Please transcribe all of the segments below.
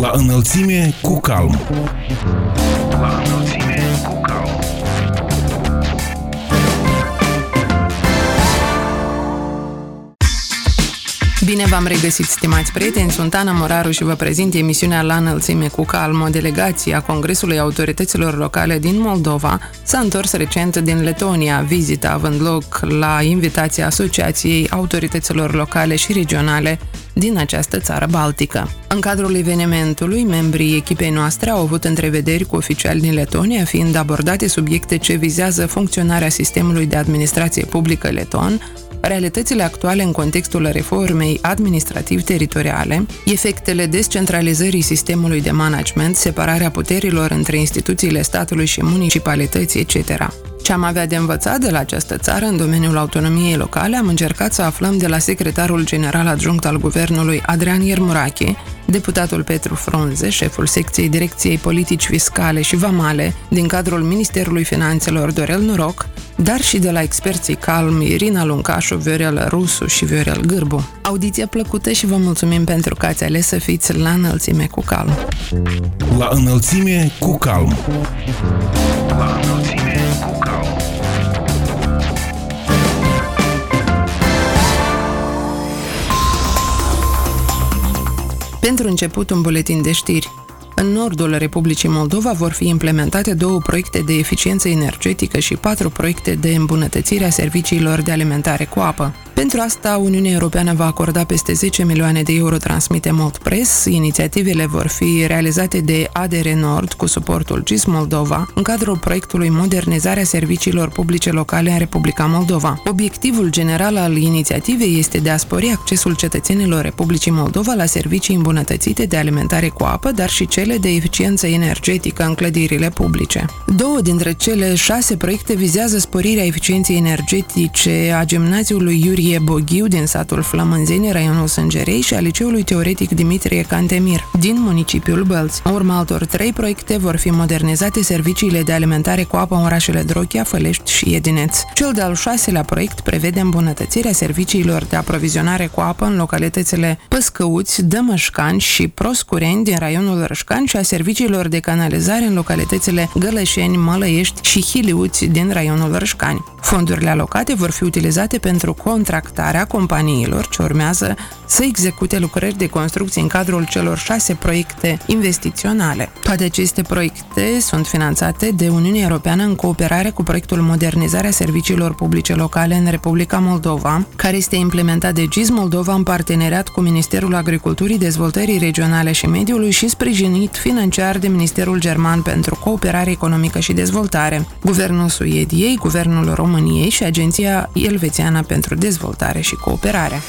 La înălțime cu calm. La înălțime cu calm. Bine v-am regăsit, stimați prieteni, sunt Ana Moraru și vă prezint emisiunea La înălțime cu calm. O delegație a Congresului Autorităților Locale din Moldova s-a întors recent din Letonia, vizita având loc la invitația Asociației Autorităților Locale și Regionale din această țară baltică. În cadrul evenimentului, membrii echipei noastre au avut întrevederi cu oficiali din Letonia, fiind abordate subiecte ce vizează funcționarea sistemului de administrație publică leton, realitățile actuale în contextul reformei administrativ-teritoriale, efectele descentralizării sistemului de management, separarea puterilor între instituțiile statului și municipalități, etc. Ce am avea de învățat de la această țară în domeniul autonomiei locale am încercat să aflăm de la secretarul general adjunct al guvernului Adrian Ermurachi, deputatul Petru Frunze, șeful secției Direcției Politici Fiscale și Vamale din cadrul Ministerului Finanțelor Dorel Noroc, dar și de la experții Calm, Irina Luncașu, Viorel Rusu și Viorel Gârbu. Audiție plăcută și vă mulțumim pentru că ați ales să fiți la înălțime cu calm. La înălțime cu calm. La înălțime cu calm. Pentru început, un buletin de știri. În nordul Republicii Moldova vor fi implementate 2 proiecte de eficiență energetică și 4 proiecte de îmbunătățire a serviciilor de alimentare cu apă. Pentru asta, Uniunea Europeană va acorda peste 10 milioane de euro, transmite Moldpres. Inițiativele vor fi realizate de ADR Nord cu suportul GIZ Moldova în cadrul proiectului Modernizarea serviciilor publice locale în Republica Moldova. Obiectivul general al inițiativei este de a spori accesul cetățenilor Republicii Moldova la servicii îmbunătățite de alimentare cu apă, dar și cele de eficiență energetică în clădirile publice. 2 dintre cele 6 proiecte vizează sporirea eficienței energetice a gimnaziului Iurie Boghiu din satul Flămânzenii, raionul Sângerei, și a liceului teoretic Dimitrie Cantemir din municipiul Bălți. În urma altor 3 proiecte vor fi modernizate serviciile de alimentare cu apă în orașele Drochia, Fălești și Edineț. Cel de-al 6-lea proiect prevede îmbunătățirea serviciilor de aprovizionare cu apă în localitățile Păscăuți, Dămășcan și Proscureni din raionul Râșcani și a serviciilor de canalizare în localitățile Gălășeni, Mălăiești și Hiliuți din raionul Râșcani. Fondurile alocate vor fi utilizate pentru contractarea companiilor ce urmează să execute lucrări de construcții în cadrul celor 6 proiecte investiționale. Toate aceste proiecte sunt finanțate de Uniunea Europeană în cooperare cu proiectul Modernizarea Serviciilor Publice Locale în Republica Moldova, care este implementat de GIZ Moldova în parteneriat cu Ministerul Agriculturii, Dezvoltării Regionale și Mediului și sprijinit financiar de Ministerul German pentru Cooperare Economică și Dezvoltare, Guvernul Suediei, Guvernul României și Agenția Elvețiană pentru Dezvoltare și Cooperare.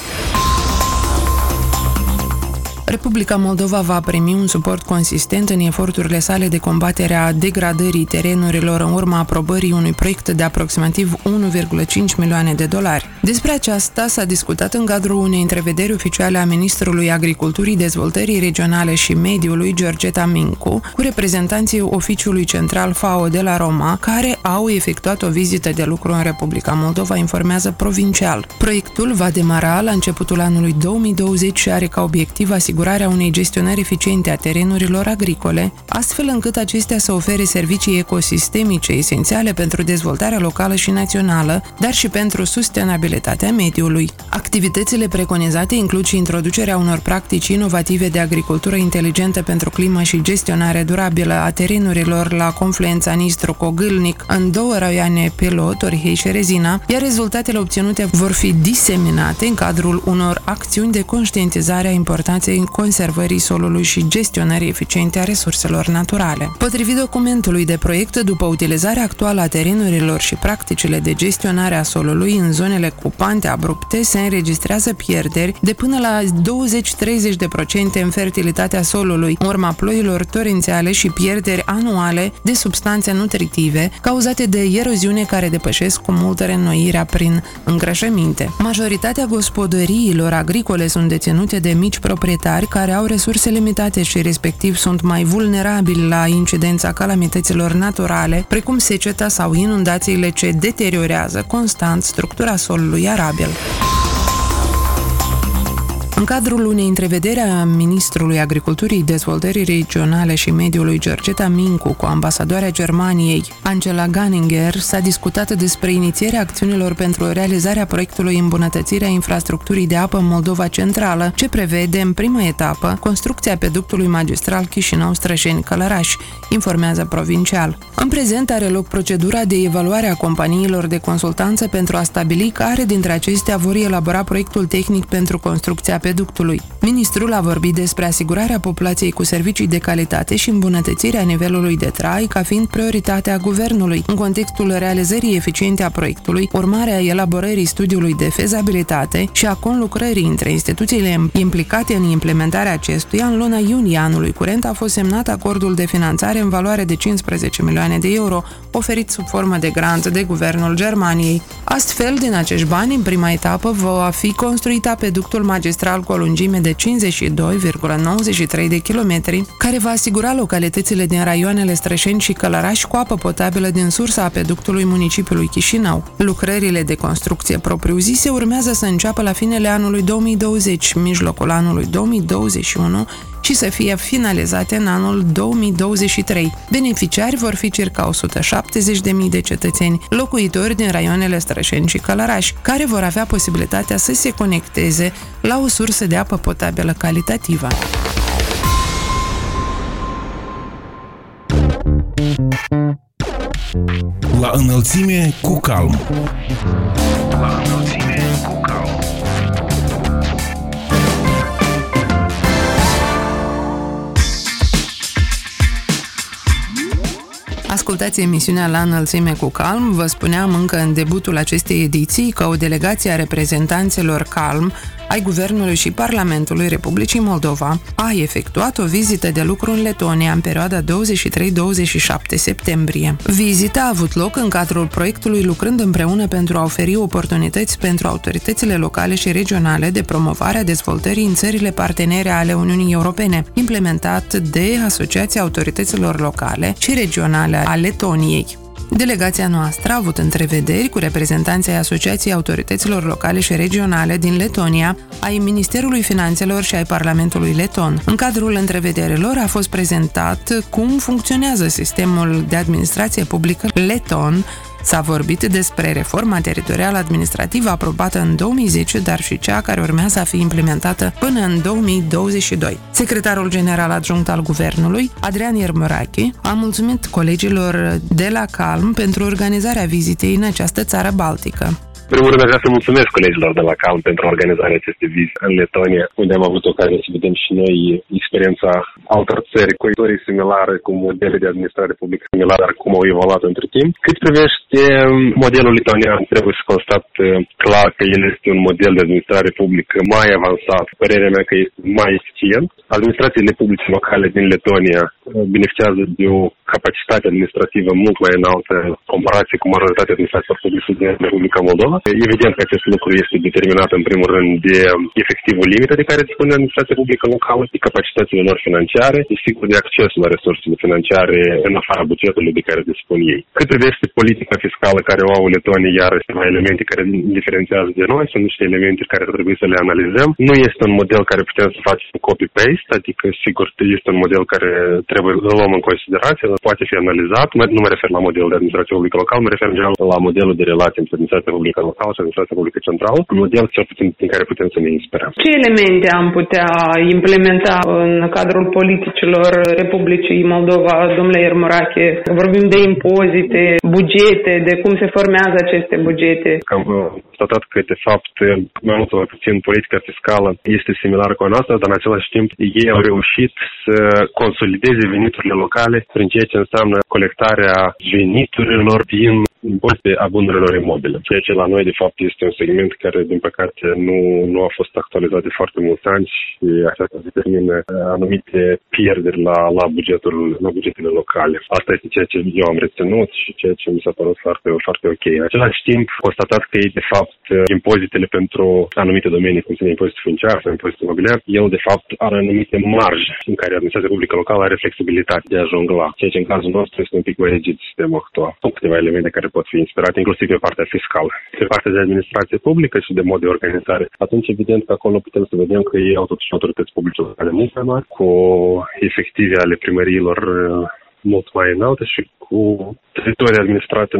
Republica Moldova va primi un suport consistent în eforturile sale de combatere a degradării terenurilor în urma aprobării unui proiect de aproximativ $1,5 milioane. Despre aceasta s-a discutat în cadrul unei întrevederi oficiale a Ministrului Agriculturii, Dezvoltării Regionale și Mediului, Georgeta Mincu, cu reprezentanții Oficiului Central FAO de la Roma, care au efectuat o vizită de lucru în Republica Moldova, informează Provincial. Proiectul va demara la începutul anului 2020 și are ca obiectiv asigurarea unei gestionări eficiente a terenurilor agricole, astfel încât acestea să ofere servicii ecosistemice esențiale pentru dezvoltarea locală și națională, dar și pentru sustenabilitatea mediului. Activitățile preconizate includ și introducerea unor practici inovative de agricultură inteligentă pentru climă și gestionare durabilă a terenurilor la confluența Nistru-Cogâlnic în 2 raioane pilot, Orhei și Rezina, iar rezultatele obținute vor fi diseminate în cadrul unor acțiuni de conștientizare a importanței în conservării solului și gestionării eficiente a resurselor naturale. Potrivit documentului de proiect, după utilizarea actuală a terenurilor și practicile de gestionare a solului în zonele cu pante abrupte, se înregistrează pierderi de până la 20-30% în fertilitatea solului, în urma ploilor torențiale și pierderi anuale de substanțe nutritive cauzate de eroziune care depășesc cu multă reînnoirea prin îngrășăminte. Majoritatea gospodăriilor agricole sunt deținute de mici proprietari care au resurse limitate și respectiv sunt mai vulnerabili la incidența calamităților naturale, precum seceta sau inundațiile ce deteriorează constant structura solului arabil. În cadrul unei întrevederi a Ministrului Agriculturii, Dezvoltării Regionale și Mediului Georgeta Mincu cu ambasadoarea Germaniei Angela Gunninger s-a discutat despre inițierea acțiunilor pentru realizarea proiectului Îmbunătățirea infrastructurii de apă în Moldova Centrală, ce prevede, în prima etapă, construcția peductului magistral Chișinău-Strășeni-Călărași, informează Provincial. În prezent are loc procedura de evaluare a companiilor de consultanță pentru a stabili care dintre acestea vor elabora proiectul tehnic pentru construcția peductului. Ministrul a vorbit despre asigurarea populației cu servicii de calitate și îmbunătățirea nivelului de trai ca fiind prioritatea guvernului, în contextul realizării eficiente a proiectului, urmarea elaborării studiului de fezabilitate și a conlucrării între instituțiile implicate în implementarea acestuia. În luna iunie anului curent a fost semnat acordul de finanțare în valoare de 15 milioane de euro, oferit sub formă de grant de guvernul Germaniei. Astfel, din acești bani, în prima etapă, va fi construită peductul magistral cu o lungime de 52,93 de kilometri, care va asigura localitățile din raioanele Strășeni și Călărași cu apă potabilă din sursa apeductului municipiului Chișinău. Lucrările de construcție propriu-zise urmează să înceapă la finele anului 2020, mijlocul anului 2021 și să fie finalizate în anul 2023. Beneficiari vor fi circa 170.000 de cetățeni, locuitori din raioanele Strășeni și Călărași, care vor avea posibilitatea să se conecteze la o sursă de apă potabilă calitativă. La înălțime cu calm. La înălțime cu calm. Ascultați emisiunea La înălțime cu calm. Vă spuneam încă în debutul acestei ediții că o delegație a reprezentanților calm ai Guvernului și Parlamentului Republicii Moldova a efectuat o vizită de lucru în Letonia în perioada 23-27 septembrie. Vizita a avut loc în cadrul proiectului Lucrând împreună pentru a oferi oportunități pentru autoritățile locale și regionale de promovare a dezvoltării în țările partenere ale Uniunii Europene, implementat de Asociația Autorităților Locale și Regionale a Letoniei. Delegația noastră a avut întrevederi cu reprezentanții Asociației Autorităților Locale și Regionale din Letonia, ai Ministerului Finanțelor și ai Parlamentului Leton. În cadrul întrevederilor a fost prezentat cum funcționează sistemul de administrație publică leton. S-a vorbit despre reforma teritorială administrativă aprobată în 2010, dar și cea care urmează a fi implementată până în 2022. Secretarul general adjunct al Guvernului, Adrian Ermurachi, a mulțumit colegilor de la Calm pentru organizarea vizitei în această țară baltică. În primul rând, aș vrea să mulțumesc colegilor de la Calm pentru organizarea acestei vizite în Letonia, unde am avut ocazia să vedem și noi experiența altor țări cu istorie similară, cu modele de administrare publică similare, dar cum au evoluat între timp. Cât privește modelul letonian, trebuie să constat clar că el este un model de administrare publică mai avansat, părerea mea că este mai eficient. Administrațiile publice locale din Letonia beneficiază de o capacitate administrativă mult mai înaltă în comparație cu majoritatea administrațiilor publice din Republica Moldova. Evident că acest lucru este determinat în primul rând de efectivul limită de care dispune administrația publică locală, de capacitățile lor financiare și sigur de accesul la resursele financiare în afara bugetului de care dispun ei. Cât privește politica fiscală care o au letonii, iarăși ceva elemente care diferențiază de noi, sunt niște elemente care trebuie să le analizăm. Nu este un model care putem să facem copy-paste, adică sigur este un model care trebuie să luăm în considerație, poate fi analizat. Nu mă refer la modelul de administrație publică locală, mă refer la modelul de relație între administrația publică locală și administrația publică centrală, un model cel puțin din care putem să ne inspirăm. Ce elemente am putea implementa în cadrul politicilor Republicii Moldova, domnule Ermurache? Vorbim de impozite, bugete, de cum se formează aceste bugete. Am constatat că, de fapt, mai mult sau mai puțin politica fiscală este similară cu a noastră, dar în același timp ei au reușit să consolideze veniturile locale prin ceea ce înseamnă colectarea veniturilor din impozite a bunurilor imobile. Ceea ce la noi, de fapt, este un segment care, din păcate, nu a fost actualizat de foarte mulți ani și așa se determină anumite pierderi la bugetele locale. Asta este ceea ce eu am reținut și ceea ce mi s-a părut foarte ok. În același timp, constatat că ei, de fapt, impozitele pentru anumite domenii, cum sunt impozitul financiar sau impozitul imobiliar, el, de fapt, are anumite marje în care administrația publică locală are flexibilitate de a jongla, ceea ce în cazul nostru este un pic mai rigid sistemul actual. Sunt câteva elemente care pot fi inspirate, inclusiv pe partea fiscală, pe partea de administrație publică și de mod de organizare. Atunci, evident că acolo putem să vedem că ei au totuși autorități publice locale mult mai mari, cu efective ale primăriilor mult mai înalte și cu teritorii administrate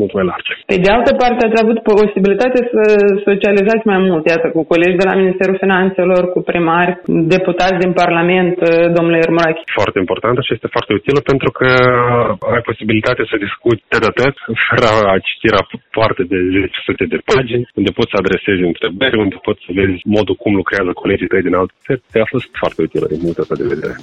mult mai large. Pe de altă parte, ați avut posibilitatea să socializați mai mult, iată, cu colegi de la Ministerul Finanțelor, cu primari, deputați din Parlament, domnule Ermurachi. Foarte importantă și este foarte utilă pentru că ai posibilitatea să discuți tătătăt, fără a citi rapoarte de 10 de pagini, unde poți să adresezi întrebări, unde poți să vezi modul cum lucrează colegii tăi din alte țări. A fost foarte utilă din multe de vedere.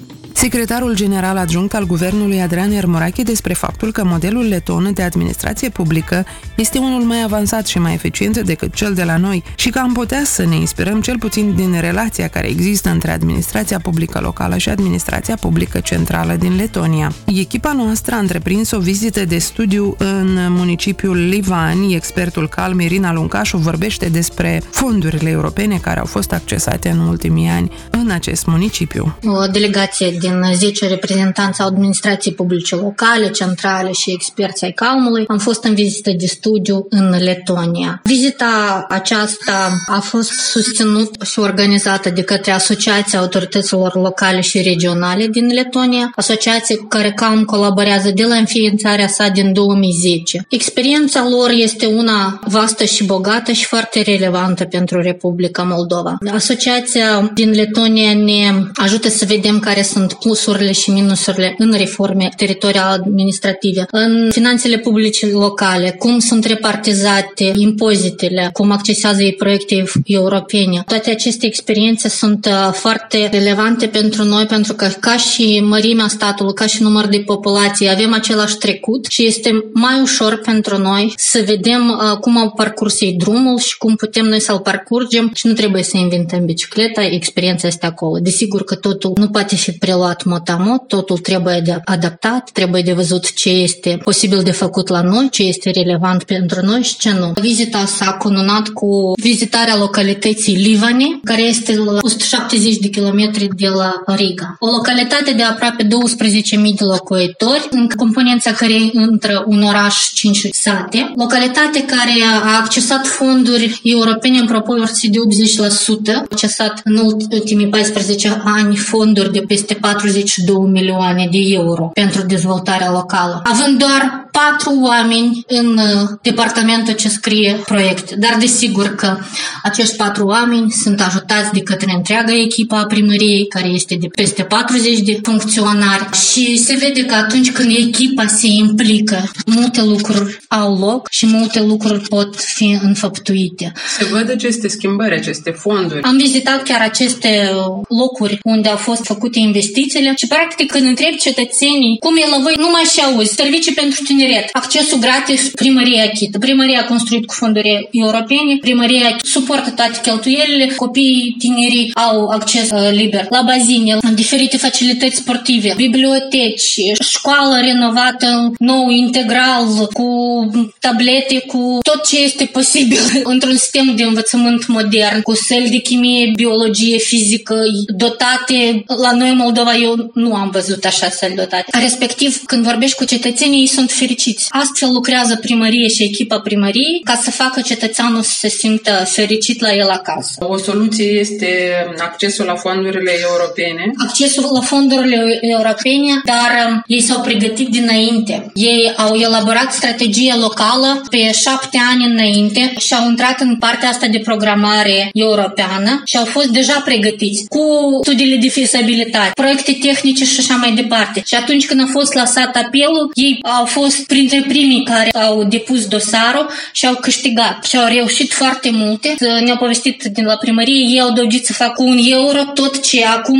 Secretarul general adjunct al Guvernului Adrian Ermurachi despre faptul că modelul leton de administrație publică este unul mai avansat și mai eficient decât cel de la noi și că am putea să ne inspirăm cel puțin din relația care există între administrația publică locală și administrația publică centrală din Letonia. Echipa noastră a întreprins o vizită de studiu în municipiul Līvāni. Expertul calm Irina Luncașu vorbește despre fondurile europene care au fost accesate în ultimii ani în acest municipiu. O delegație din 10 reprezentanți au administrații publice locale, centrale și experți ai calmului, am fost în vizită de studiu în Letonia. Vizita aceasta a fost susținută și organizată de către Asociația Autorităților Locale și Regionale din Letonia, asociație cu care calm colaborează de la înființarea sa din 2010. Experiența lor este una vastă și bogată și foarte relevantă pentru Republica Moldova. Asociația din Letonia ne ajută să vedem care sunt plusurile și minusurile în reforme teritoriale administrative, în finanțele publice locale, cum sunt repartizate impozitele, cum accesează ei proiecte europene. Toate aceste experiențe sunt foarte relevante pentru noi, pentru că ca și mărimea statului, ca și număr de populație, avem același trecut și este mai ușor pentru noi să vedem cum au parcurs ei drumul și cum putem noi să-l parcurgem și nu trebuie să inventăm bicicleta, experiența este acolo. Desigur că totul nu poate fi preluat mot-a-mot, totul trebuie de adaptat, trebuie de văzut ce este posibil de făcut la noi, ce este relevant pentru noi și ce nu. Vizita s-a cununat cu vizitarea localității Līvāni, care este la 170 de kilometri de la Riga. O localitate de aproape 12.000 de locuitori, în componența care intră un oraș 5 sate. Localitate care a accesat fonduri europene în proporție de 80%, a accesat în ultimii 14 ani fonduri de peste 42 milioane de euro pentru dezvoltarea locală, având doar 4 oameni în departamentul ce scrie proiect. Dar desigur că acești 4 oameni sunt ajutați de către întreaga echipă a primăriei, care este de peste 40 de funcționari și se vede că atunci când echipa se implică, multe lucruri au loc și multe lucruri pot fi înfăptuite. Se văd aceste schimbări, aceste fonduri. Am vizitat chiar aceste locuri unde au fost făcute investițiile și practic când întreb cetățenii cum e la voi, nu mai și auzi. Servicii pentru tineret, accesul gratis, primăria achită. Primăria a construit cu fonduri europene, primăria suportă toate cheltuielile, copiii tinerii au acces liber la bazine, la diferite facilități sportive, biblioteci, școală renovată, nou integral, cu tablete, cu tot ce este posibil într-un sistem de învățământ modern, cu săli de chimie, biologie, fizică, dotate. La noi în Moldova eu nu am văzut așa săli dotate. Respectiv, când vorbești cu cetățenii, ei sunt fericiți. Astfel lucrează primărie și echipa primăriei ca să facă cetățeanul să se simtă fericit la el acasă. O soluție este accesul la fondurile europene. Accesul la fondurile europene, dar ei s-au pregătit dinainte. Ei au elaborat strategia locală pe 7 ani înainte și au intrat în partea asta de programare europeană și au fost deja pregătiți cu studiile de fezabilitate, proiecte tehnice și așa mai departe. Și atunci când a fost lansat apelul, ei au fost printre primii care au depus dosarul și au câștigat și au reușit foarte multe. Ne-au povestit din la primărie, ei au dăugit să facă 1 euro tot ce acum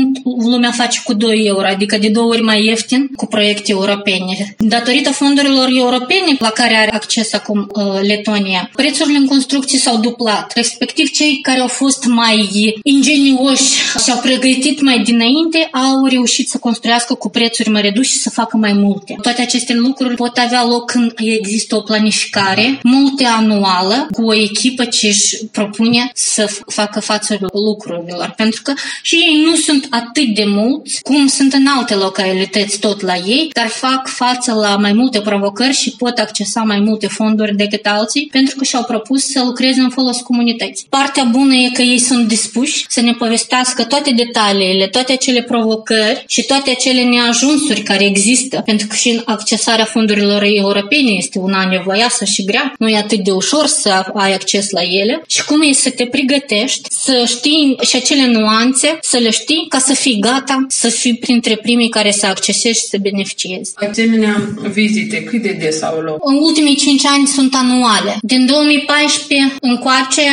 lumea face cu 2 euro, adică de 2 ori mai ieftin cu proiecte europene. Datorită fondurilor europene la care are acces acum Letonia, prețurile în construcții s-au duplat. Respectiv, cei care au fost mai ingenioși și au pregătit mai dinainte au reușit să construiască cu prețuri mai reduse și să facă mai multe. Toate aceste lucruri pot avea avea loc când există o planificare multianuală cu o echipă ce își propune să facă față lucrurilor. Pentru că și ei nu sunt atât de mulți cum sunt în alte localități tot la ei, dar fac față la mai multe provocări și pot accesa mai multe fonduri decât alții, pentru că și-au propus să lucreze în folos comunității. Partea bună e că ei sunt dispuși să ne povestească toate detaliile, toate acele provocări și toate acele neajunsuri care există, pentru că și accesarea fondurilor europene este una nevoiasă și grea, nu e atât de ușor să ai acces la ele și cum e să te pregătești, să știi și acele nuanțe, să le știi ca să fii gata, să fii printre primii care să accesezi și să beneficiezi. Asemenea, vizite cât de des au loc? În ultimii 5 ani sunt anuale. Din 2014 încoace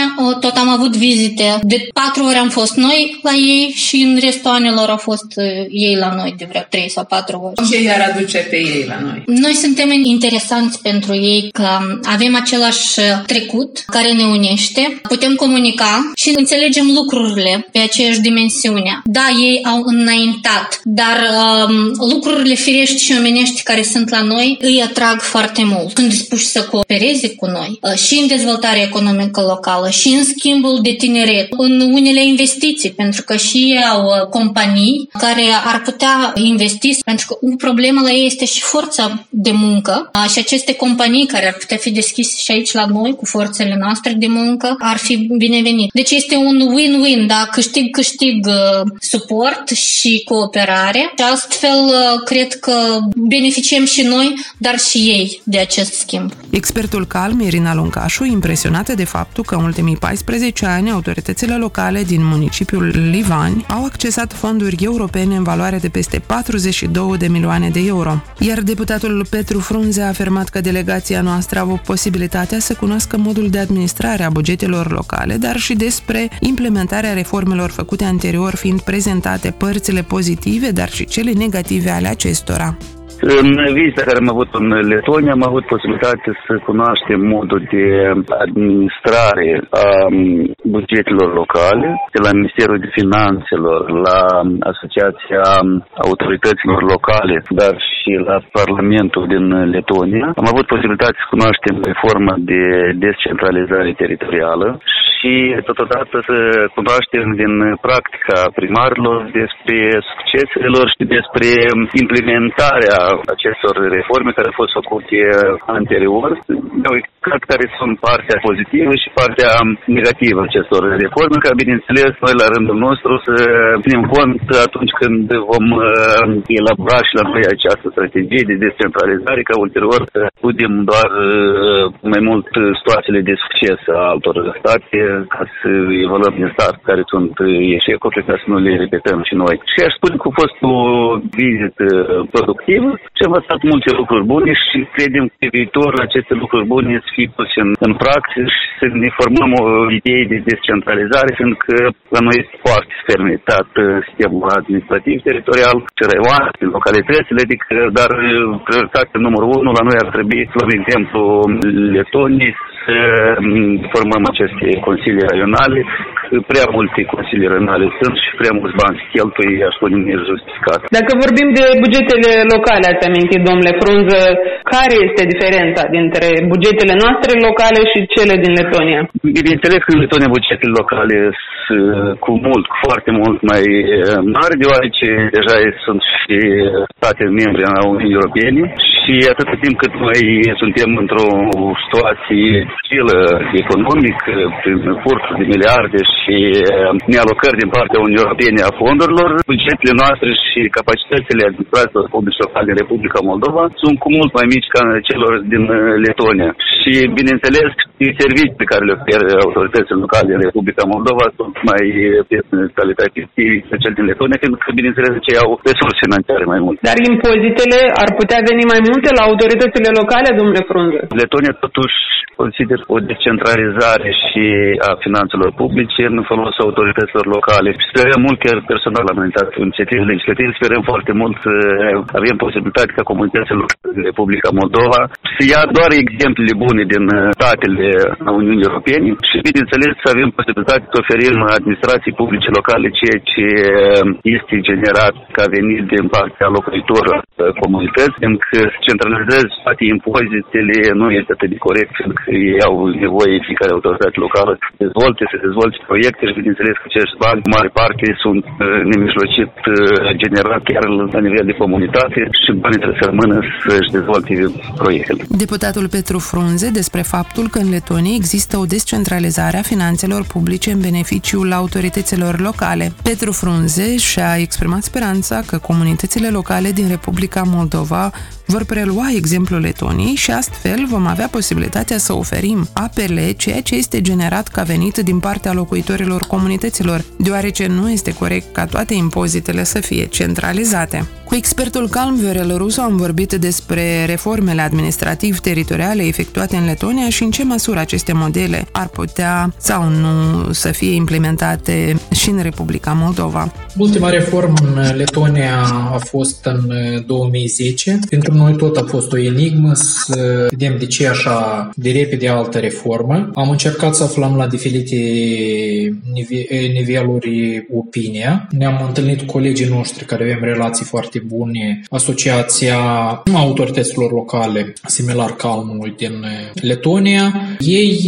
tot am avut vizite. De 4 ori am fost noi la ei și în restul anilor au fost ei la noi de vreo 3 sau 4 ori. Ce i-ar aduce pe ei la noi? Noi suntem interesanți pentru ei că avem același trecut care ne unește, putem comunica și înțelegem lucrurile pe aceeași dimensiune. Da, ei au înaintat, dar lucrurile firești și omenești care sunt la noi îi atrag foarte mult. Sunt dispuși să coopereze cu noi și în dezvoltarea economică locală și în schimbul de tineret, în unele investiții, pentru că și ei au companii care ar putea investi, pentru că o problemă la ei este și forța de muncă și aceste companii care ar putea fi deschise și aici la noi cu forțele noastre de muncă ar fi binevenit. Deci este un win-win, da? Câștig-câștig suport și cooperare și astfel cred că beneficiem și noi, dar și ei de acest schimb. Expertul CALM, Irina Luncașu, impresionată de faptul că în ultimii 14 ani autoritățile locale din municipiul Līvāni au accesat fonduri europene în valoare de peste 42 de milioane de euro. Iar deputatul Petru Frunze a afirmat că delegația noastră a avut posibilitatea să cunoască modul de administrare a bugetelor locale, dar și despre implementarea reformelor făcute anterior, fiind prezentate părțile pozitive, dar și cele negative ale acestora. În vizita care am avut în Letonia am avut posibilitatea să cunoaștem modul de administrare a bugetelor locale, de la Ministerul de Finanțelor, la Asociația Autorităților Locale, dar și la Parlamentul din Letonia. Am avut posibilitatea să cunoaștem reforma de descentralizare teritorială și totodată să cunoaștem din practica primarilor despre succesele lor și despre implementarea acestor reforme care au fost făcute anterior. Ne-au explicat care sunt partea pozitivă și partea negativă a acestor reforme, ca bineînțeles noi la rândul nostru să ținem cont atunci când vom elabora și la noi această strategie de descentralizare, ca ulterior să studiem doar mai mult situațiile de succes a altor state, ca să evaluăm din start care sunt eșecurile, ca să nu le repetăm și noi. Și aș spune că a fost o vizită productivă și am văzut multe lucruri bune și credem că pe viitor aceste lucruri bune să fie puse în practică și să ne formăm o idee de descentralizare, fiindcă la noi este foarte fermetat sistemul administrativ teritorial și raioane, localitățile, adică, dar prioritatea numărul 1 la noi ar trebui, la exemplu, Letoniei, să formăm aceste consilii raionale. Prea multe consilii raionale sunt și prea mulți bani se cheltuie, aș spune, nejustificat. Dacă vorbim de bugetele locale, ați amintit, domnule Frunze, care este diferența dintre bugetele noastre locale și cele din Letonia? Bineînțeles că în Letonia bugetele locale sunt cu mult, foarte mult mai mari, deoarece deja sunt și state membre a Uniunii Europene și atâta timp cât noi suntem într-o situație dificilă economică, prin furturi de miliarde și nealocări din partea Uniunii Europene a fondurilor, bugetele noastre și capacitățile administrațiilor publice locale din Republica Moldova sunt cu mult mai mici ca celor din Letonia. Și, bineînțeles, servicii pe care le oferă autoritățile locale din Republica Moldova sunt mai calitative decât cele din Letonia, fiindcă, bineînțeles, cei au resurse financiare mai mult. Dar impozitele ar putea veni mai multe la autoritățile locale, domnule Frunze? Letonia, totuși, consider o descentralizare și a finanțelor publice facem în folosul autorităților locale. Sperăm mult, chiar personal am anunțat inițiative legislative, sperăm foarte mult să avem posibilitatea ca comunitățile din Republica Moldova să ia doar exemple bune din statele Uniunii Europene și, bineînțeles, să avem posibilitatea să oferim administrații publice locale ceea ce este generat ca venit din partea locuitorilor comunității, pentru că centralizezi toate impozitele nu este atât de corect, pentru că au nevoie fiecare autoritate locală să dezvolte, proiecte și, bineînțeles, că acești bani, în mare parte, sunt nemijlocit generat chiar la nivel de comunitate și banii trebuie să rămână să-și dezvolte proiectele. Deputatul Petru Frunze despre faptul că în Letonia există o descentralizare a finanțelor publice în beneficiul autorităților locale. Petru Frunze și-a exprimat speranța că comunitățile locale din Republica Moldova vor prelua exemplul Letoniei și astfel vom avea posibilitatea să oferim apele ceea ce este generat ca venit din partea locuitorilor comunităților, deoarece nu este corect ca toate impozitele să fie centralizate. Cu expertul Calm Viorel Rusu am vorbit despre reformele administrativ-teritoriale efectuate în Letonia și în ce măsură aceste modele ar putea sau nu să fie implementate și în Republica Moldova. Ultima reformă în Letonia a fost în 2010. Pentru noi tot a fost o enigmă să vedem de ce așa de repede altă reformă. Am încercat să aflăm la diferite niveluri opinia. Ne-am întâlnit cu colegii noștri care avem relații foarte bune, Asociația Autorităților Locale, similar Calmului din Letonia. Ei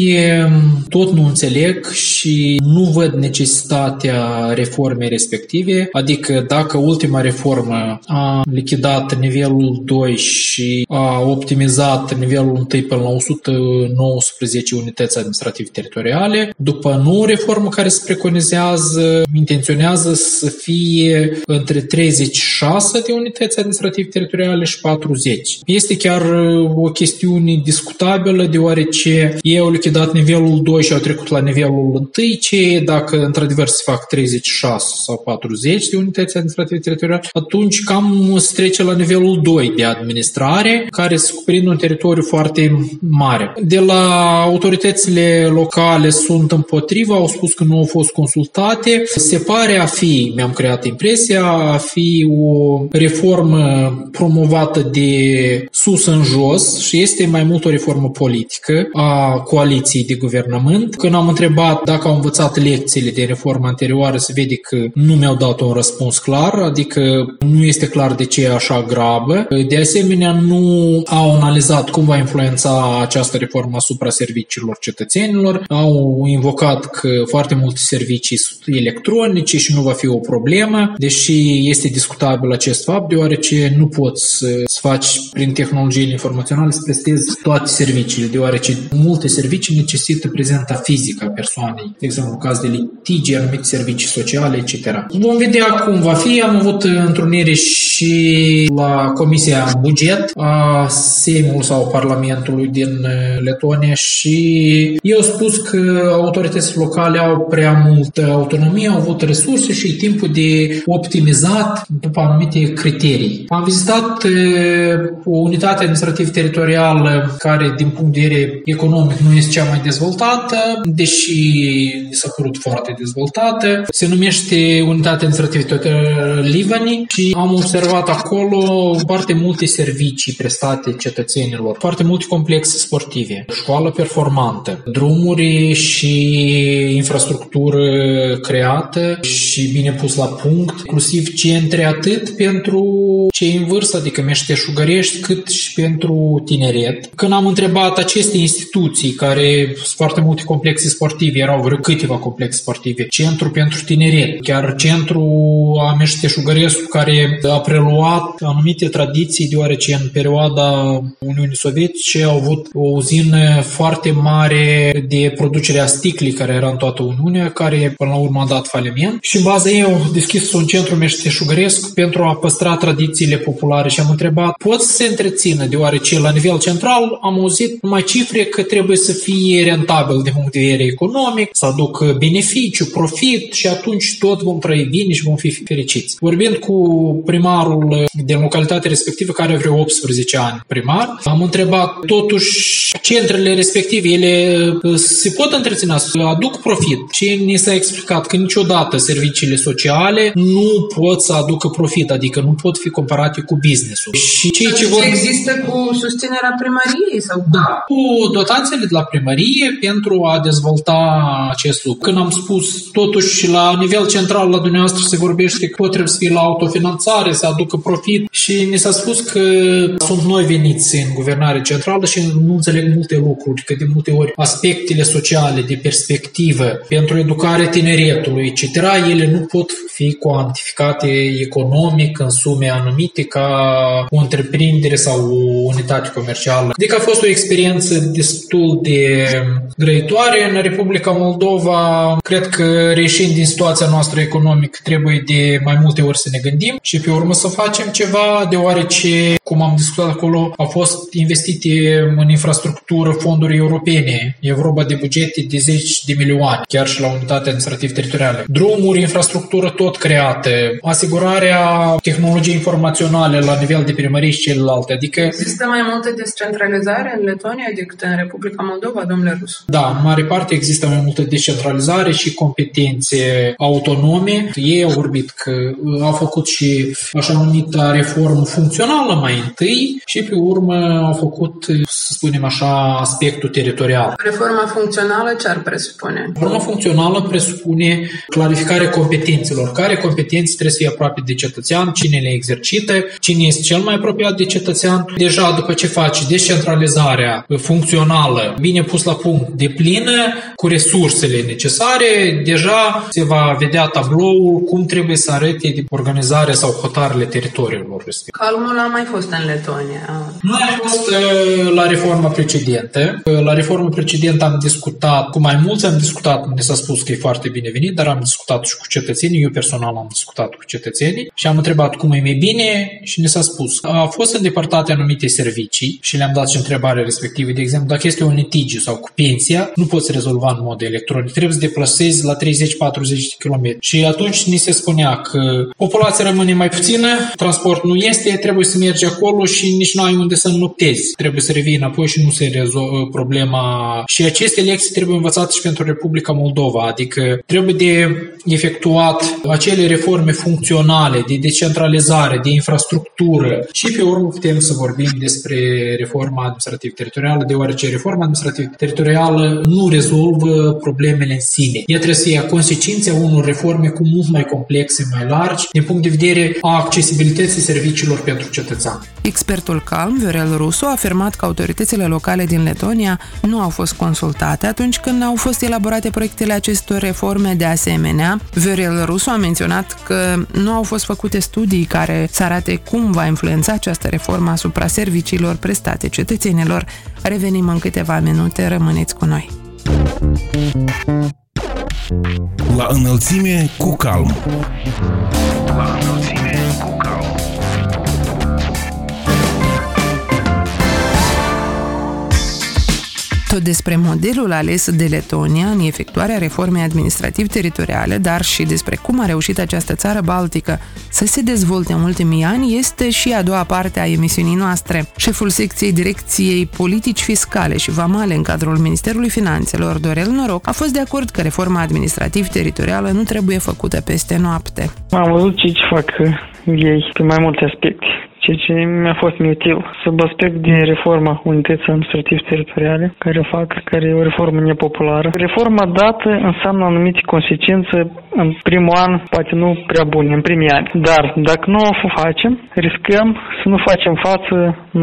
tot nu înțeleg și nu văd necesitatea reformei respective, adică dacă ultima reformă a lichidat nivelul 2 și a optimizat nivelul 1 până la 119 unități administrativ-teritoriale, după nouă reformă care se preconizează, intenționează să fie între 36 de unități administrativ-teritoriale și 40. Este chiar o chestiune discutabilă, deoarece ei au lichidat nivelul 2 și au trecut la nivelul 1, ce dacă într-adevăr se fac 36 sau 40 de unități administrativ-teritoriale, atunci cam se trece la nivelul 2 de administrare, care se cuprinde un teritoriu foarte mare. De la autoritățile locale sunt împotriva, au spus că nu au fost consultate. Se pare a fi, mi-am creat impresia, a fi o reformă promovată de sus în jos și este mai mult o reformă politică a coaliției de guvernământ. Când am întrebat dacă au învățat lecțiile de reformă anterioară, se vede că nu mi-au dat un răspuns clar, adică nu este clar de ce e așa grabă. De asemenea, nu au analizat cum va influența această reformă asupra serviciilor cetățenilor. Au invocat că foarte multe servicii sunt electronice și nu va fi o problemă, deși este discutabil acest fapt, deoarece nu poți să faci prin tehnologiile informaționale să prestezi toate serviciile, deoarece multe servicii necesită prezența fizică a persoanei, de exemplu în caz de litigi, anumite servicii sociale, etc. Vom vedea cum va fi. Am avut întrunire și la Comisia Buget a Seimului sau Parlamentului din Letonia și eu spus că autoritățile locale au prea multă autonomie, au avut resurse și timpul de optimizat după anumite criterii. Am vizitat o unitate administrativ-teritorială care, din punct de vedere economic, nu este cea mai dezvoltată, deși s-a părut foarte dezvoltată. Se numește Unitatea Administrativ-Teritorială Līvāni și am observat acolo foarte multe servicii prestate cetățenilor, foarte multe complexe sportive, școală performantă, drumuri și infrastructură creată și bine pus la punct, inclusiv centre atât pentru cei în vârstă, adică meșteșugărești, cât și pentru tineret. Când am întrebat aceste instituții, care sunt foarte multe complexe sportive, erau vreo câteva complexe sportive, centru pentru tineret, chiar centru a meșteșugărescu care a preluat anumite tradiții, deoarece în perioada Uniunii Sovietice au avut o uzină foarte mare de producere a sticlei care era în toată Uniunea, care până la urmă a dat faliment și în baza ei au deschis un centru meșteșugăresc pentru a păstra tradițiile populare și am întrebat, pot să se întrețină, deoarece la nivel central am auzit numai cifre că trebuie să fie rentabil din punct de vedere economic, să aducă beneficiu, profit și atunci tot vom trăi bine și vom fi fericiți. Vorbind cu primarul din localitatea respectivă, care are vreo 18 ani primar, am întrebat, totuși, centrele respective, ele se pot întreține, să aduc profit? Și ni s-a explicat că niciodată serviciile sociale nu pot să aducă profit, adică nu pot fi comparate cu business-ul. Și cei ce vor... există cu susținerea primăriei? Sau? Da, cu dotațiile de la primărie pentru a dezvolta acest lucru. Când am spus, totuși, la nivel central, la dumneavoastră se vorbește că tot trebuie să fie la autofinanțare, să aducă profit și ni s-a spus că sunt noi veniți în guvernare centrală și nu înțeleg multe lucruri, că de multe ori aspectele sociale, de perspectivă, pentru educarea tineretului, etc., ele nu pot fi cuantificate economic în sume anumite ca o întreprindere sau o unitate comercială. Deci a fost o experiență destul de grăitoare în Republica Moldova. Cred că reieșind din situația noastră economică trebuie de mai multe ori să ne gândim și pe urmă să facem ceva, deoarece, cum am discutat acolo, au fost investite în infrastructură fonduri europene. E vorba de bugete de zeci de milioane, chiar și la unitate administrativ-teritoriale. Drumuri, infrastructură tot creată, asigurarea tehnologiei informaționale la nivel de primărie și celelalte. Adică... Există mai multă descentralizare în Letonia decât în Republica Moldova, domnule Rusu? Da, în mare parte există mai multă descentralizare și competențe autonome. Ei au vorbit că au făcut și așa numită reformă funcțională mai întâi și pe urmă au făcut, să spunem așa, aspectul teritorial. Reforma funcțională ce ar presupune? Reforma funcțională presupune clarificarea competențelor. Care competențe trebuie să fie aproape de cetățean, cine le exercită, cine este cel mai apropiat de cetățean. Deja după ce faci descentralizarea funcțională, bine pus la punct, de plină, cu resursele necesare, deja se va vedea tabloul cum trebuie să arate de organizarea sau hotarele teritoriilor respectiv. Calmul a mai fost în Letonia. Nu a fost la reforma precedentă. La reforma precedentă am discutat cu mai mulți, am discutat, mi s-a spus că e foarte binevenit, dar am discutat și cu cetățenii, eu personal am discutat cu cetățenii și am întrebat cum e mai bine și mi s-a spus. A fost îndepărtate anumite servicii și le-am dat și întrebarea respectivă, de exemplu, dacă este un litigiu sau cu pensia, nu poți rezolva în mod electronic, trebuie să deplasezi la 30-40 de km. Și atunci ni se spunea că populația rămâne mai puțină, transport nu este, trebuie să mergi acolo și nici nu ai unde să înnoptezi. Trebuie să revii înapoi și nu se rezolvă problema. Și aceste lecții trebuie învățate și pentru Republica Moldova, adică trebuie de efectuat acele reforme funcționale, de decentralizare, de infrastructură și pe urmă putem să vorbim despre reforma administrativ-teritorială, deoarece reforma administrativ-teritorială nu rezolvă problemele în sine. Ea trebuie să fie consecința unor reforme cu mult mai complexe, mai largi, din punct de vedere a accesibilității serviciilor pentru cetățean. Expertul Calm, Viorel Rusu, a afirmat că autoritățile locale din Letonia nu au fost consultate atunci când au fost elaborate proiectele acestor reforme. De asemenea, Viorel Rusu a menționat că nu au fost făcute studii care să arate cum va influența această reformă asupra serviciilor prestate cetățenilor. Revenim în câteva minute, rămâneți cu noi! La înălțime cu Calm. La înălțime cu Calm. Tot despre modelul ales de Letonia în efectuarea reformei administrativ-teritoriale, dar și despre cum a reușit această țară baltică să se dezvolte în ultimii ani, este și a doua parte a emisiunii noastre. Șeful secției Direcției Politici Fiscale și Vamale în cadrul Ministerului Finanțelor, Dorel Noroc, a fost de acord că reforma administrativ-teritorială nu trebuie făcută peste noapte. Am văzut ce fac ei pe mai multe aspecte, ceea ce mi-a fost inutil. Sub aspect de reforma unității administrativ-teritoriale, care e o reformă nepopulară. Reforma dată înseamnă anumite consecințe în primul an, poate nu prea bune, în primii ani. Dar dacă nu o facem, riscăm să nu facem față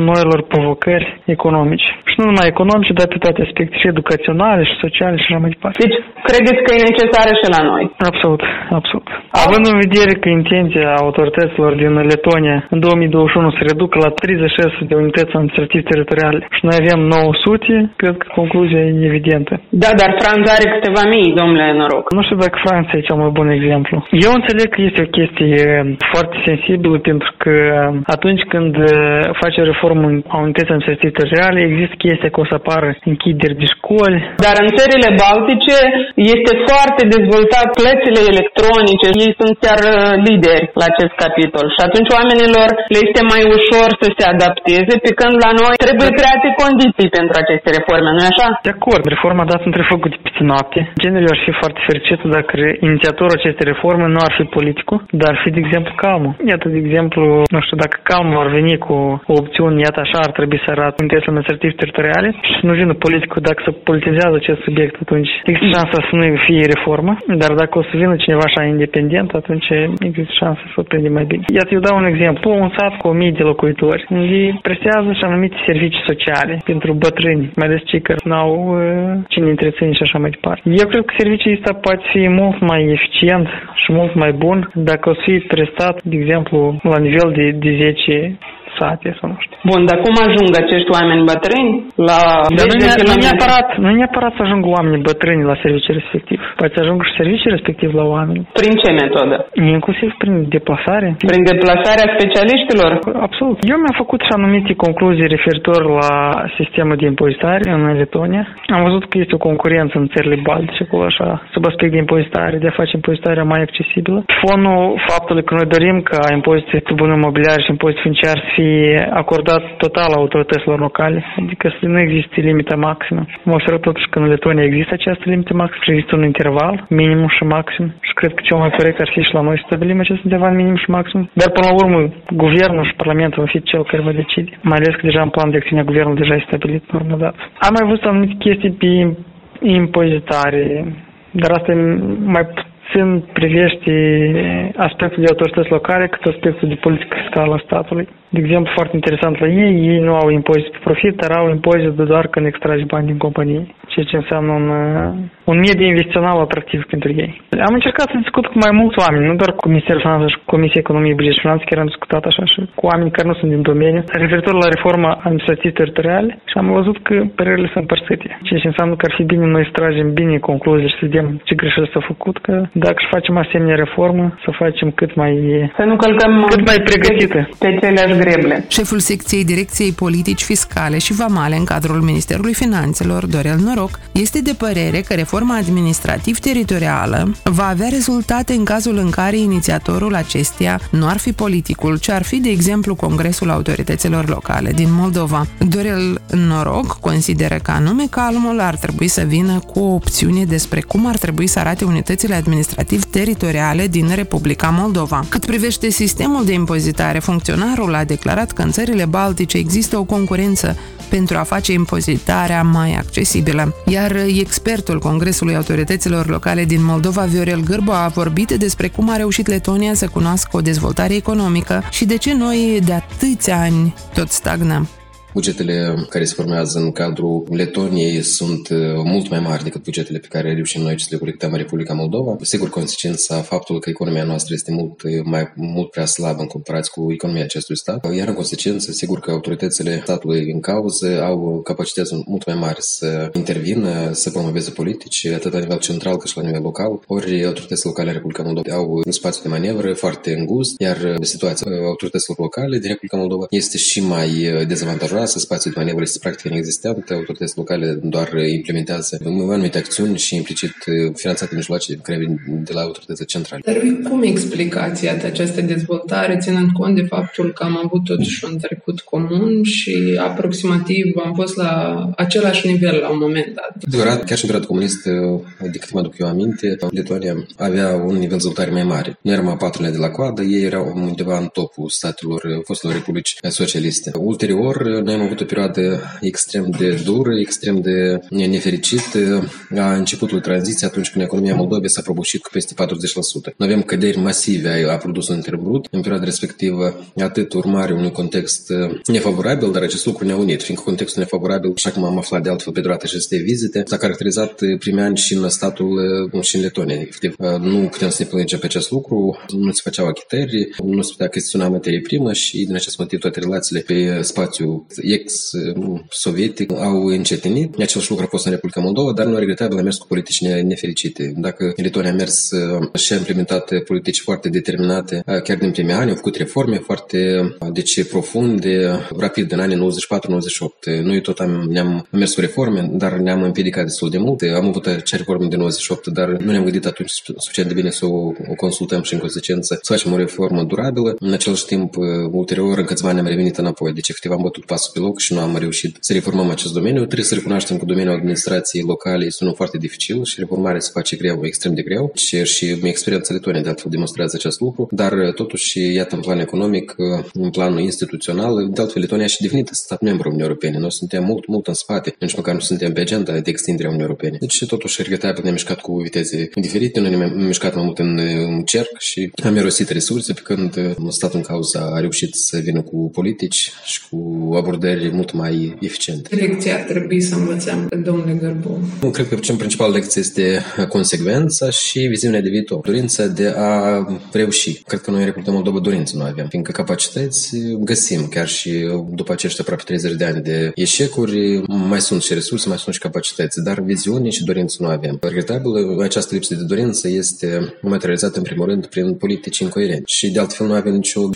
noilor provocări economice. Și nu numai economice, dar pe toate aspecte, și educaționale, și sociale, și așa mai departe. Deci, credeți că e necesară și la noi? Absolut, absolut. Având în vedere că intenția autorităților din Letonia în 2020 21 se reducă la 36 de unități administrative teritoriale și noi avem 900, cred că concluzia e evidentă. Da, dar Franța are câteva mii, domnule Noroc. Nu știu dacă Franța e cel mai bun exemplu. Eu înțeleg că este o chestie foarte sensibilă pentru că atunci când face reformă a unității administrative teritoriale există chestia că o să apară închideri de școli. Dar în țările baltice este foarte dezvoltat plățile electronice. Ei sunt chiar lideri la acest capitol și atunci oamenilor le este mai ușor să se adapteze, pe când la noi trebuie create condiții pentru aceste reforme, nu-i așa? De acord, reforma dată între făcute peste noapte. Genul ar fi foarte fericită dacă inițiatorul acestei reforme nu ar fi politicul, dar ar fi, de exemplu, calmul. Iată, de exemplu, nu știu, dacă calmul ar veni cu o opțiune, iată așa ar trebui să arată unitățile administrative teritoriale și nu vine politicul, dacă se politizează acest subiect, atunci există șansa să nu fie reformă, dar dacă o să vină cineva așa independent, atunci există șansa să o prinde mai bine. Iată, eu dau un exemplu. Un sat cu 1000 de locuitori îi prestează și anumite servicii sociale pentru bătrâni, mai ales cei care nu au cine întreține și așa mai departe. Eu cred că serviciul ăsta poate fi mult mai eficient și mult mai bun dacă o să fie prestat, de exemplu, la nivel de 10 sate sau nu știu. Bun, dar cum ajung acești oameni bătrâni la... Nu neapărat să ajungă oamenii bătrâni la serviciul respectiv. Poate să ajungă și serviciul respectiv la oameni. Prin ce metodă? Inclusiv prin deplasare. Prin deplasarea specialiștilor? Absolut. Eu mi-am făcut și anumite concluzii referitor la sistemul de impozitare în Letonia. Am văzut că este o concurență în țările baltice, acolo așa, sub aspect de impozitare, de a face impozitarea mai accesibilă. Fonul faptului că noi dorim ca impozitul pe bunuri imobiliare și impozitul financiar să fie acordat total autorităților locale, adică să nu există limită maximă. Mă observat totuși că în Letonia există această limită maximă, există un interval minim și maxim și cred că cel mai corect ar fi și la noi să stabilim acest interval minim și maxim. Dar până la urmă, guvernul și parlamentul va fi cel care va decide, mai ales că deja în plan de acțiune a guvernului deja este stabilit în urmă dată. Am mai văzut anumite chestii pe impozitare, dar asta e mai puțin privește aspectul de autorități locale cât aspectul de politică fiscală a statului. De exemplu, foarte interesant la ei nu au impozit pe profit, dar au impozit doar când extragi bani din companie, ceea ce înseamnă un mediu investițional atractiv pentru ei. Am încercat să discut cu mai mulți oameni, nu doar cu Ministerul Finanțelor și cu Comisia Economiei, Buget și Finanțe, chiar am discutat așa și cu oameni care nu sunt din domeniu, referitor la reforma administrativă teritorială și am văzut că părerile sunt împărțite, ceea ce înseamnă că ar fi bine noi să tragem bine concluzii și să vedem ce greșeli s-au făcut, că dacă își facem asemenea reformă, să facem cât mai... Să nu călcăm cât mai pregătită. Șeful secției Direcției Politici Fiscale și Vamale în cadrul Ministerului Finanțelor, Dorel Noroc, este de părere că reforma administrativ-teritorială va avea rezultate în cazul în care inițiatorul acesteia nu ar fi politicul, ci ar fi, de exemplu, Congresul Autorităților Locale din Moldova. Dorel Noroc consideră că anume calmul ar trebui să vină cu o opțiune despre cum ar trebui să arate unitățile administrativ-teritoriale din Republica Moldova. Cât privește sistemul de impozitare, funcționarul a declarat că în țările baltice există o concurență pentru a face impozitarea mai accesibilă. Iar expertul Congresului Autorităților Locale din Moldova, Viorel Gârbu, a vorbit despre cum a reușit Letonia să cunoască o dezvoltare economică și de ce noi de atâția ani tot stagnăm. Bugetele care se formează în cadrul Letoniei sunt mult mai mari decât bugetele pe care reușim noi să le colectăm în Republica Moldova. Sigur, consecința faptului că economia noastră este mult prea slabă în comparație cu economia acestui stat, iar în consecință, sigur că autoritățile statului în cauză au capacități mult mai mari să intervină, să promoveze politici, atât la nivel central cât și la nivel local. Ori autoritățile locale în Republica Moldova au un spațiu de manevră foarte îngust, iar situația autorităților locale din Republica Moldova este și mai dezavantajoasă. Spațiul de manevră este practic inexistent, autoritățile locale doar implementează anumite acțiuni și implicit finanțate mijloace care vin de la autoritățile centrale. Dar cum explicați această dezvoltare, ținând cont de faptul că am avut totuși un trecut comun și aproximativ am fost la același nivel la un moment dat? Adevărat, chiar și în perioada comunistă, de cât mă aduc eu aminte, Letonia avea un nivel de dezvoltare mai mare. Noi eram a patrulea de la coadă, ei erau undeva în topul statelor fostelor republici socialiste. Ulterior, noi am avut o perioadă extrem de dură, extrem de nefericită a începutul tranziției, atunci când economia Moldovei s-a prăbușit cu peste 40%. Noi avem căderi masive a produsului intern brut în perioada respectivă, atât urmare unui context nefavorabil, dar acest lucru ne-a unit, fiindcă contextul nefavorabil, așa cum am aflat de altfel pe durata acestei vizite, s-a caracterizat primii ani și în statul și în Letonia, efectiv. Nu putem să ne plângem pe acest lucru, nu se făceau achitări, nu se putea achiziționa materie primă și din acest motiv toate relațiile pe spațiu ex-sovietic au încetinit. Același lucru a fost în Republica Moldova, dar nu regretabil a mers cu politici nefericite. Dacă Letonia a mers și a implementat politici foarte determinate, chiar din primii ani, au făcut reforme foarte profunde, rapid, în anii 94-98. Noi tot ne-am mers cu reforme, dar ne-am împiedicat destul de multe. Am avut acea reformă de 98, dar nu ne-am gândit atunci suficient de bine să o consultăm și în consecință să facem o reformă durabilă. În același timp, ulterior, în câțiva ani am revenit înapoi. Deci, efectiv, am bătut pasul pe loc și nu am reușit să reformăm acest domeniu. Trebuie să recunoaștem că domeniul administrației locale este unul foarte dificil și reformarea se face greu, extrem de greu. Și experiența Letoniei de altfel demonstrează acest lucru, dar totuși, iată, în plan economic, în planul instituțional, de altfel Letonia și devenită stat membru Uniunii Europene. Noi suntem mult în spate, nici măcar nu suntem pe agenda de extindere a Uniunii Europene. Deci, totuși, regretabil ne-am mișcat cu viteze diferite, noi ne-am mișcat mai mult în cerc și am erosit resurse, pe când statul în cauză a reușit să vină cu politici și cu abordări mult mai eficiente. Ce lecție ar trebui să învățăm, domnule Gârbu? Eu cred că cea principală lecție este consecvența și viziunea de viitor, dorința de a reuși. Cred că noi în Republica Moldova dorință nu avem, fiindcă capacități găsim chiar și după acești aproape 30 de ani de eșecuri, mai sunt și resurse, mai sunt și capacități, dar viziune și dorință nu avem. Regretabil, această lipsă de dorință este materializată în primul rând prin politici incoerente și de altfel nu avem nicio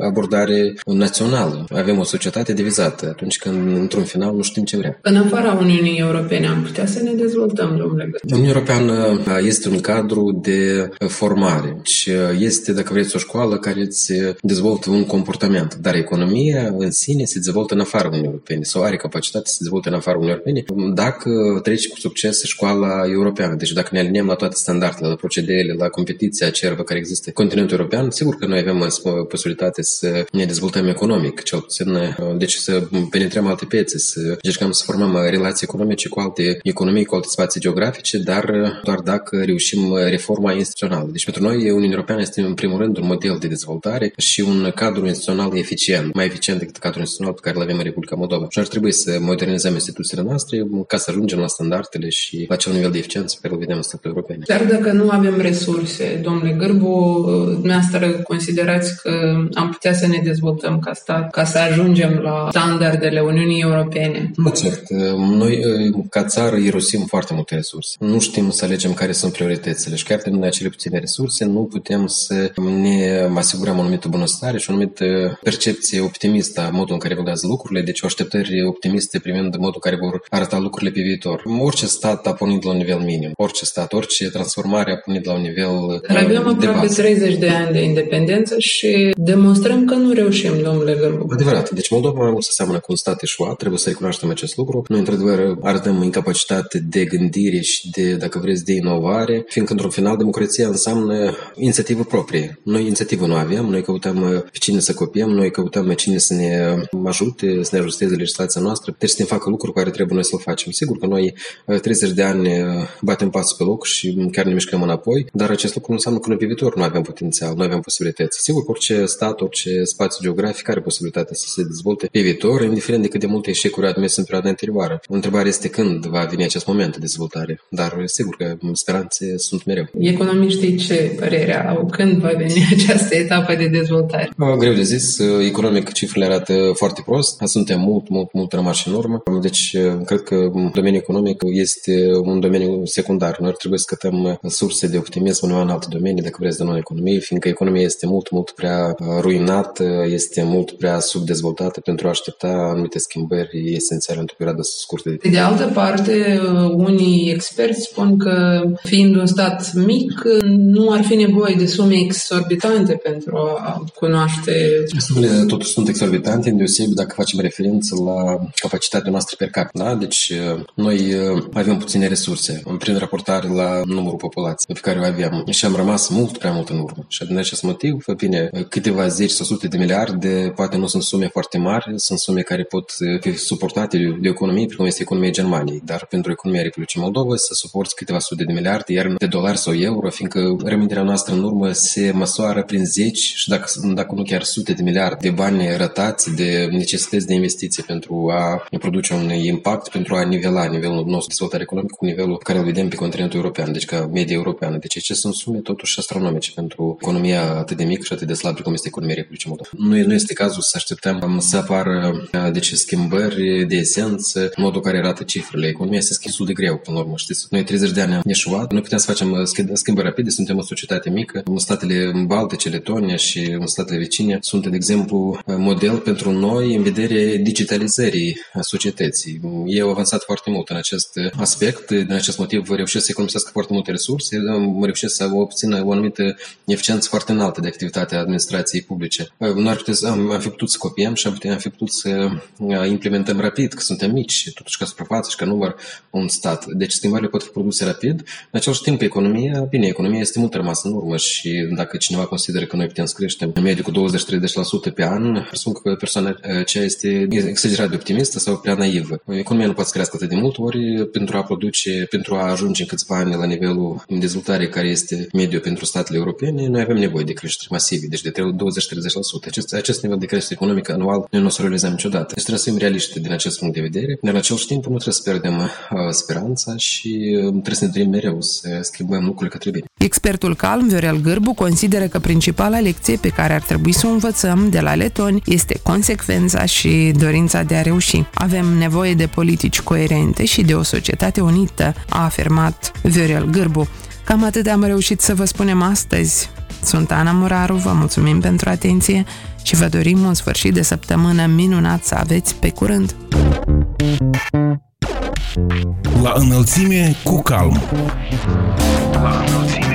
abordare națională. Avem o societate divizată atunci când într-un final nu știm ce vrea. În afara Uniunii Europene am putea să ne dezvoltăm, domnule? Uniunea Europeană este un cadru de formare. Deci este, dacă vreți, o școală care îți dezvoltă un comportament, dar economia în sine se dezvoltă în afara Uniunii Europene sau are capacitatea să se dezvolte în afara Uniunii Europene dacă treci cu succes școala europeană. Deci dacă ne aliniem la toate standardele, la procedeele, la competiția acerbă care există în continentul european, sigur că noi avem posibilitatea să ne dezvoltăm economic, cel puțin, deci să penetrăm alte piețe, să încercăm să formăm relații economice cu alte economii, cu alte spații geografice, dar doar dacă reușim reforma instituțională. Deci pentru noi Uniunea Europeană este în primul rând un model de dezvoltare și un cadru instituțional eficient, mai eficient decât cadrul instituțional pe care îl avem în Republica Moldova. Și ar trebui să modernizăm instituțiile noastre ca să ajungem la standardele și la acel nivel de eficiență pe care îl vedem în statele europene. Dar dacă nu avem resurse, domnule Gârbu, dumneavoastră considerați că am putea să ne dezvoltăm ca stat, ca să ajungem la standardele Uniunii Europene? Nu, cert. Noi, ca țară, irosim foarte multe resurse. Nu știm să alegem care sunt prioritățile și chiar din acele puține resurse nu putem să ne asigurăm o anumită bunăstare și o anumită percepție optimistă a modului în care evoluează lucrurile, deci o așteptări optimiste privind modul în care vor arăta lucrurile pe viitor. Orice stat a pornit la un nivel minim, orice stat, orice transformare a pornit la un nivel de bază. Avem aproape 30 de ani de independență și demonstrăm că nu reușim, domnule Gârbu. Adevărat. Deci Moldova mai mult se seamănă cu un stat eșuat, trebuie să recunoaștem acest lucru. Noi, într-adevăr, arătăm incapacitate de gândire și de, dacă vreți, de inovare, fiindcă, într-un final, democrația înseamnă inițiativă proprie. Noi inițiativă nu avem, noi căutăm pe cine să copiem, noi căutăm pe cine să ne ajute, să ne ajusteze legislația noastră, trebuie să ne facă lucruri care trebuie noi să-l facem. Sigur că noi 30 de ani batem pasul pe loc și chiar ne mișcăm înapoi, dar acest lucru nu înseamnă că noi pe viitor nu avem potențial, nu avem posibilități. Sigur că orice stat, orice spațiu geografic are posibilitatea să se dezvolte pe viitor, indiferent de cât de multe eșecuri admise în perioada anterioară. Întrebarea este când va veni acest moment de dezvoltare, dar sigur că speranțe sunt mereu. Economiștii ce părere au? Când va veni această etapă de dezvoltare? Greu de zis, economic cifrele arată foarte prost, suntem mult rămași în urmă, deci cred că domeniul economic este un domeniu secundar. Noi trebuie să căutăm surse de optimism undeva în alte domenii, dacă vreți, de noi economie, fiindcă economia este mult prea ruinată, este mult prea subdezvoltată pentru a aștepta anumite schimbări esențiale într-o perioadă scurtă. De altă parte, unii experți spun că, fiind un stat mic, nu ar fi nevoie de sume exorbitante pentru a cunoaște. Sumele totuși sunt exorbitante, îndeosebi dacă facem referință la capacitatea noastră per capita. Da? Deci noi avem puține resurse prin raportare la numărul populației pe care o avem și am rămas prea mult în urmă. Și din acest motiv, bine, câteva zeci sau sute de miliarde poate nu sunt sume foarte mari, sunt sume care pot fi suportate de economie, precum este economia Germaniei, dar pentru economia Republicii Moldova să suporți câteva sute de miliarde, iar de dolari sau euro, fiindcă rămânerea noastră în urmă se măsoară prin zeci și dacă nu chiar sute de miliarde de bani rătați de necesități de investiție pentru a produce un impact, pentru a nivela nivelul nostru de dezvoltare economică cu nivelul care îl vedem pe continentul european, deci ca medie europeană. Deci acestea sunt sume totuși astronomice pentru economia atât de mică și atât de slabă cum este economia Republicii Moldova. Nu este cazul să așteptăm să apară deci schimbări de esență în modul care arată cifrele. Economia se schimbă de greu, până la urmă, știți. Noi 30 de ani am eșuat, nu putem să facem schimbări rapide, suntem o societate mică. În statele Baltice, Letonia și în statele vecine sunt, de exemplu, model pentru noi în vedere digitalizării societății. Ei au avansat foarte mult în acest aspect, din acest motiv reușesc să economisească foarte multe resurse, reușesc să obțină o anumită eficiență foarte înaltă de activitatea administrației publice. Noi am fi putut să copiem și am fi putut să implementăm rapid, că suntem mici, totuși ca suprafață și ca număr un stat. Deci schimbările pot fi produse rapid. În același timp, economia, bine, economia este mult rămasă în urmă și dacă cineva consideră că noi putem să creștem în medie cu 20-30% pe an, presupun că persoana aceea este exagerat de optimistă sau prea naivă. Economia nu poate să crească atât de mult, ori pentru a ajunge în câțiva ani la nivelul de dezvoltare care este mediu pentru statele europene, noi avem nevoie de creșteri masive, deci de 20-30%. Acest nivel de creștere economică anual noi nu o să realizăm niciodată. Deci trebuie să fim realiști din acest punct de vedere, dar în același timp nu trebuie să pierdem speranța și trebuie să ne dorim mereu să schimbăm lucrurile către bine. Expertul calm, Viorel Gârbu, consideră că principala lecție pe care ar trebui să o învățăm de la letoni este consecvența și dorința de a reuși. Avem nevoie de politici coerente și de o societate unită, a afirmat Viorel Gârbu. Cam atât am reușit să vă spunem astăzi. Sunt Ana Moraru, vă mulțumim pentru atenție și vă dorim un sfârșit de săptămână minunat să aveți. Pe curând! La înălțime cu calm. La înălțime.